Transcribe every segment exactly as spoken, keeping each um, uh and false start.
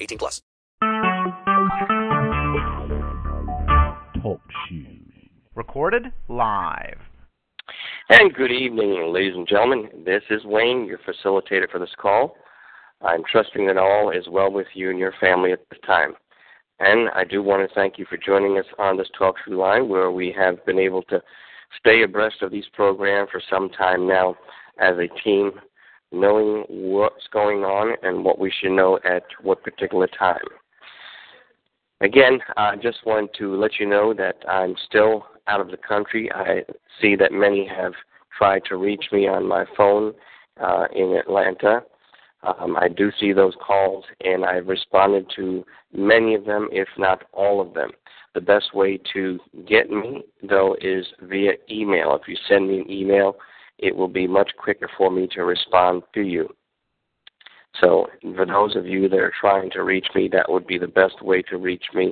eighteen plus. Talkshoe. Recorded live. And good evening, ladies and gentlemen. This is Wayne, your facilitator for this call. I'm trusting that all is well with you and your family at this time. And I do want to thank you for joining us on this Talkshoe line, where we have been able to stay abreast of these programs for some time now as a team, knowing what's going on and what we should know at what particular time. Again, I just want to let you know that I'm still out of the country. I see that many have tried to reach me on my phone uh, in Atlanta. Um, I do see those calls, and I've responded to many of them, if not all of them. The best way to get me, though, is via email. If you send me an email, it will be much quicker for me to respond to you. So for those of you that are trying to reach me, that would be the best way to reach me.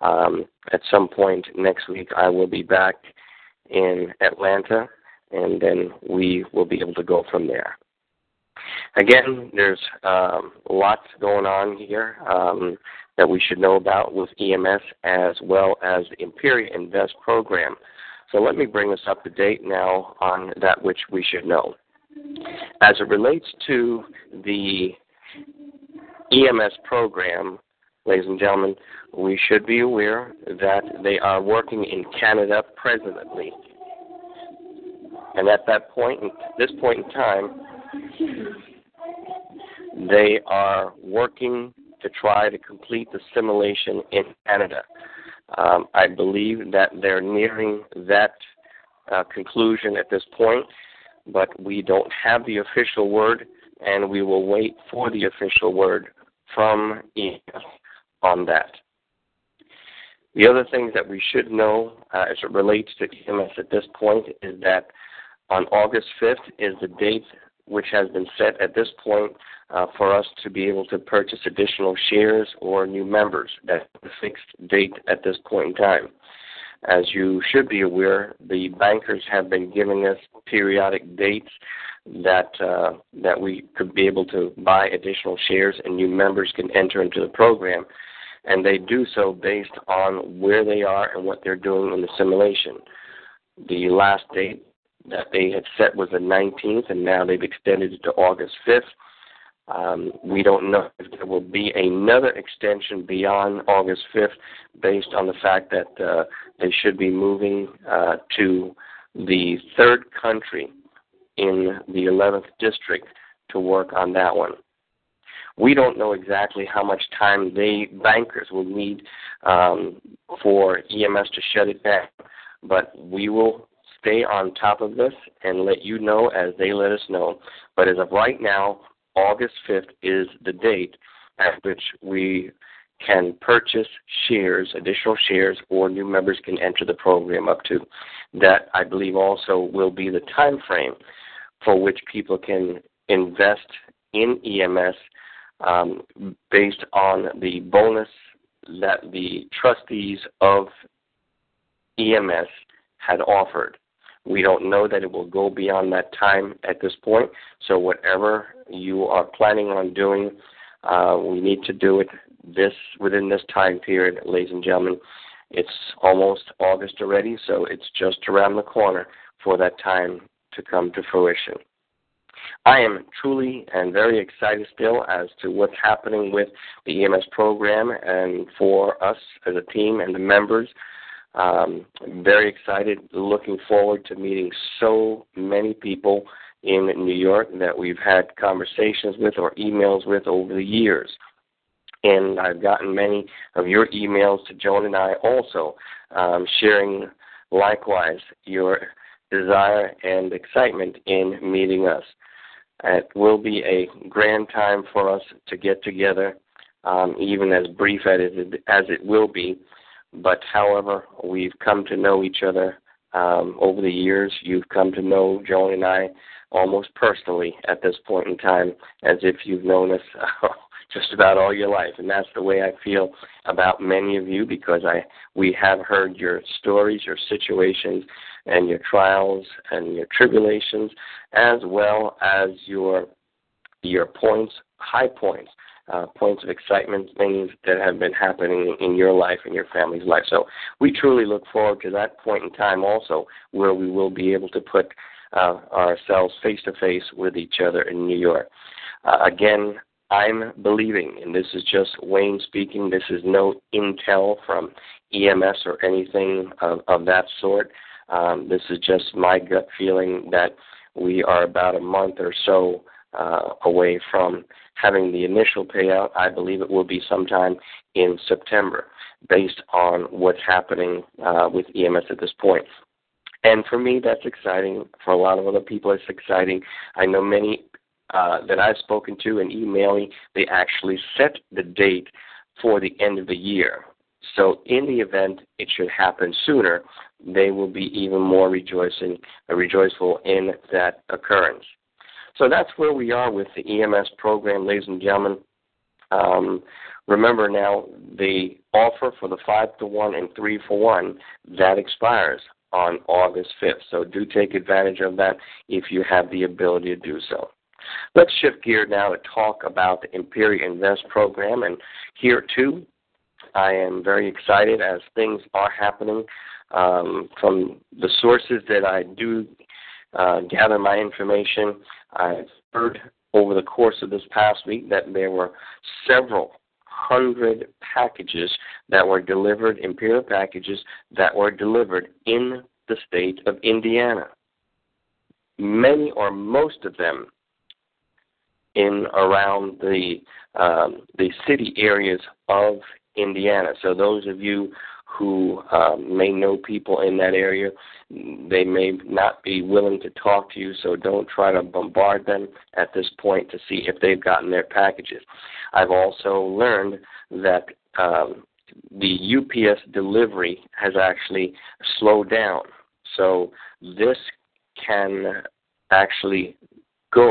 Um, at some point next week, I will be back in Atlanta, and then we will be able to go from there. Again, there's um, lots going on here um, that we should know about with E M S as well as the Imperia Invest program. So let me bring us up to date now on that which we should know. As it relates to the E M S program, ladies and gentlemen, we should be aware that they are working in Canada presently. And at that point, this point in time, they are working to try to complete the simulation in Canada. Um, I believe that they're nearing that uh, conclusion at this point, but we don't have the official word, and we will wait for the official word from E M S on that. The other things that we should know uh, as it relates to E M S at this point is that on August fifth is the date which has been set at this point uh, for us to be able to purchase additional shares or new members. That's the fixed date at this point in time. As you should be aware, the bankers have been giving us periodic dates that uh, that we could be able to buy additional shares and new members can enter into the program, and they do so based on where they are and what they're doing in the simulation. The last date that they had set was the nineteenth, and now they've extended it to August fifth. Um, we don't know if there will be another extension beyond August fifth based on the fact that uh, they should be moving uh, to the third country in the eleventh district to work on that one. We don't know exactly how much time they bankers will need um, for E M S to shut it down, but we will stay on top of this and let you know as they let us know. But as of right now, August fifth is the date at which we can purchase shares, additional shares, or new members can enter the program up to. That, I believe, also will be the time frame for which people can invest in E M S um, based on the bonus that the trustees of E M S had offered. We don't know that it will go beyond that time at this point, so whatever you are planning on doing, uh, we need to do it this within this time period, ladies and gentlemen. It's almost August already, so it's just around the corner for that time to come to fruition. I am truly and very excited still as to what's happening with the E M S program and for us as a team and the members. Um, very excited, looking forward to meeting so many people in New York that we've had conversations with or emails with over the years. And I've gotten many of your emails to Joan and I also, um, sharing likewise your desire and excitement in meeting us. It will be a grand time for us to get together um, even as brief as it, as it will be. But, however, we've come to know each other um, over the years. You've come to know Joan and I almost personally at this point in time, as if you've known us uh, just about all your life. And that's the way I feel about many of you, because I we have heard your stories, your situations, and your trials and your tribulations, as well as your your points, high points, uh, points of excitement, things that have been happening in your life and your family's life. So we truly look forward to that point in time also, where we will be able to put uh, ourselves face-to-face with each other in New York. Uh, again, I'm believing, and this is just Wayne speaking, this is no intel from E M S or anything of, of that sort. Um, this is just my gut feeling that we are about a month or so uh, away from having the initial payout. I believe it will be sometime in September, based on what's happening uh, with E M S at this point. And for me, that's exciting. For a lot of other people, it's exciting. I know many Uh, that I've spoken to and emailing, they actually set the date for the end of the year. So in the event it should happen sooner, they will be even more rejoicing, uh, rejoiceful in that occurrence. So that's where we are with the E M S program, ladies and gentlemen. Um, remember now, the offer for the five to one and three for one, that expires on August fifth. So do take advantage of that if you have the ability to do so. Let's shift gear now to talk about the Imperia Invest program. And here, too, I am very excited as things are happening. Um, from the sources that I do uh, gather my information, I've heard over the course of this past week that there were several hundred packages that were delivered, Imperia packages, that were delivered in the state of Indiana. Many or most of them in around the um, the city areas of Indiana. So those of you who um, may know people in that area, they may not be willing to talk to you, so don't try to bombard them at this point to see if they've gotten their packages. I've also learned that um, the U P S delivery has actually slowed down. So this can actually go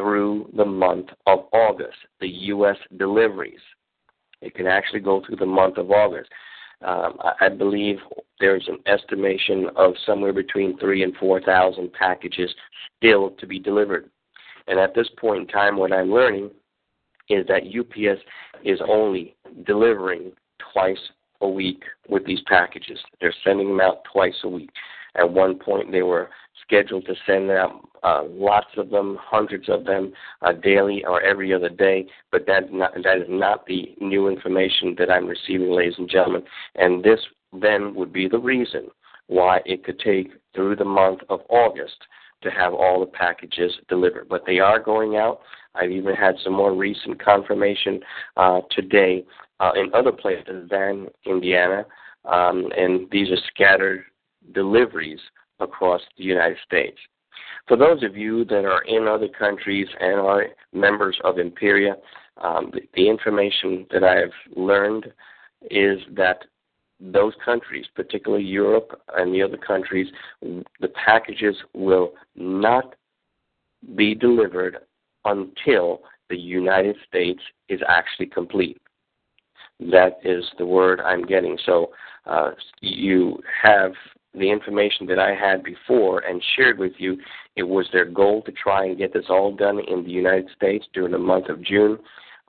through the month of August, the U S deliveries. It can actually go through the month of August. Um, I, I believe there's an estimation of somewhere between three thousand and four thousand packages still to be delivered. And at this point in time, what I'm learning is that U P S is only delivering twice a week with these packages. They're sending them out twice a week. At one point, they were scheduled to send out uh, lots of them, hundreds of them, uh, daily or every other day. But that not, that is not the new information that I'm receiving, ladies and gentlemen. And this then would be the reason why it could take through the month of August to have all the packages delivered. But they are going out. I've even had some more recent confirmation uh, today uh, in other places than Indiana, um, and these are scattered deliveries across the United States. For those of you that are in other countries and are members of Imperia, um, the, the information that I've learned is that those countries, particularly Europe and the other countries, the packages will not be delivered until the United States is actually complete. That is the word I'm getting. So uh, you have the information that I had before and shared with you. It was their goal to try and get this all done in the United States during the month of June.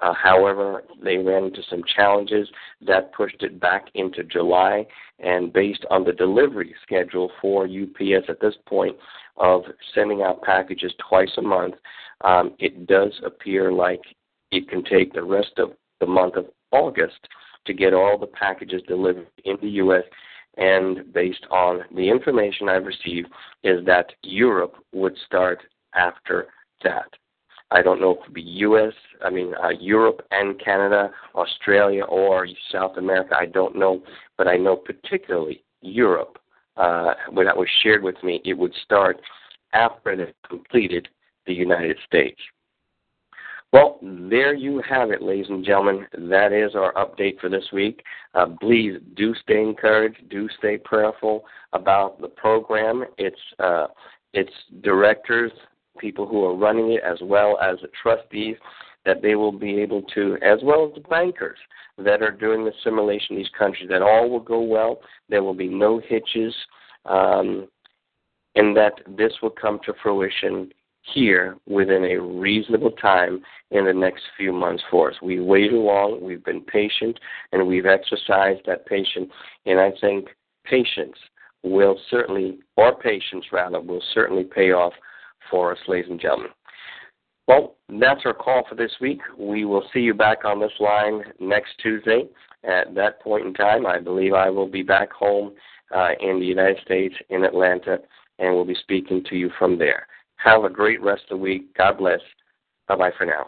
Uh, however, they ran into some challenges that pushed it back into July. And based on the delivery schedule for U P S at this point of sending out packages twice a month, um, it does appear like it can take the rest of the month of August to get all the packages delivered in the U S, and based on the information I've received, is that Europe would start after that. I don't know if it would be U S, I mean uh, Europe and Canada, Australia, or South America, I don't know, but I know particularly Europe, uh, when that was shared with me, it would start after it completed the United States. Well, there you have it, ladies and gentlemen. That is our update for this week. Uh, please do stay encouraged. Do stay prayerful about the program. It's uh, its directors, people who are running it, as well as the trustees, that they will be able to, as well as the bankers that are doing the simulation in these countries, that all will go well. There will be no hitches, um, and that this will come to fruition here within a reasonable time in the next few months for us. We waited long, we've been patient, and we've exercised that patience, and I think patience will certainly, or patience rather, will certainly pay off for us, ladies and gentlemen. Well, that's our call for this week. We will see you back on this line next Tuesday. At that point in time, I believe I will be back home uh, in the United States, in Atlanta, and we'll be speaking to you from there. Have a great rest of the week. God bless. Bye-bye for now.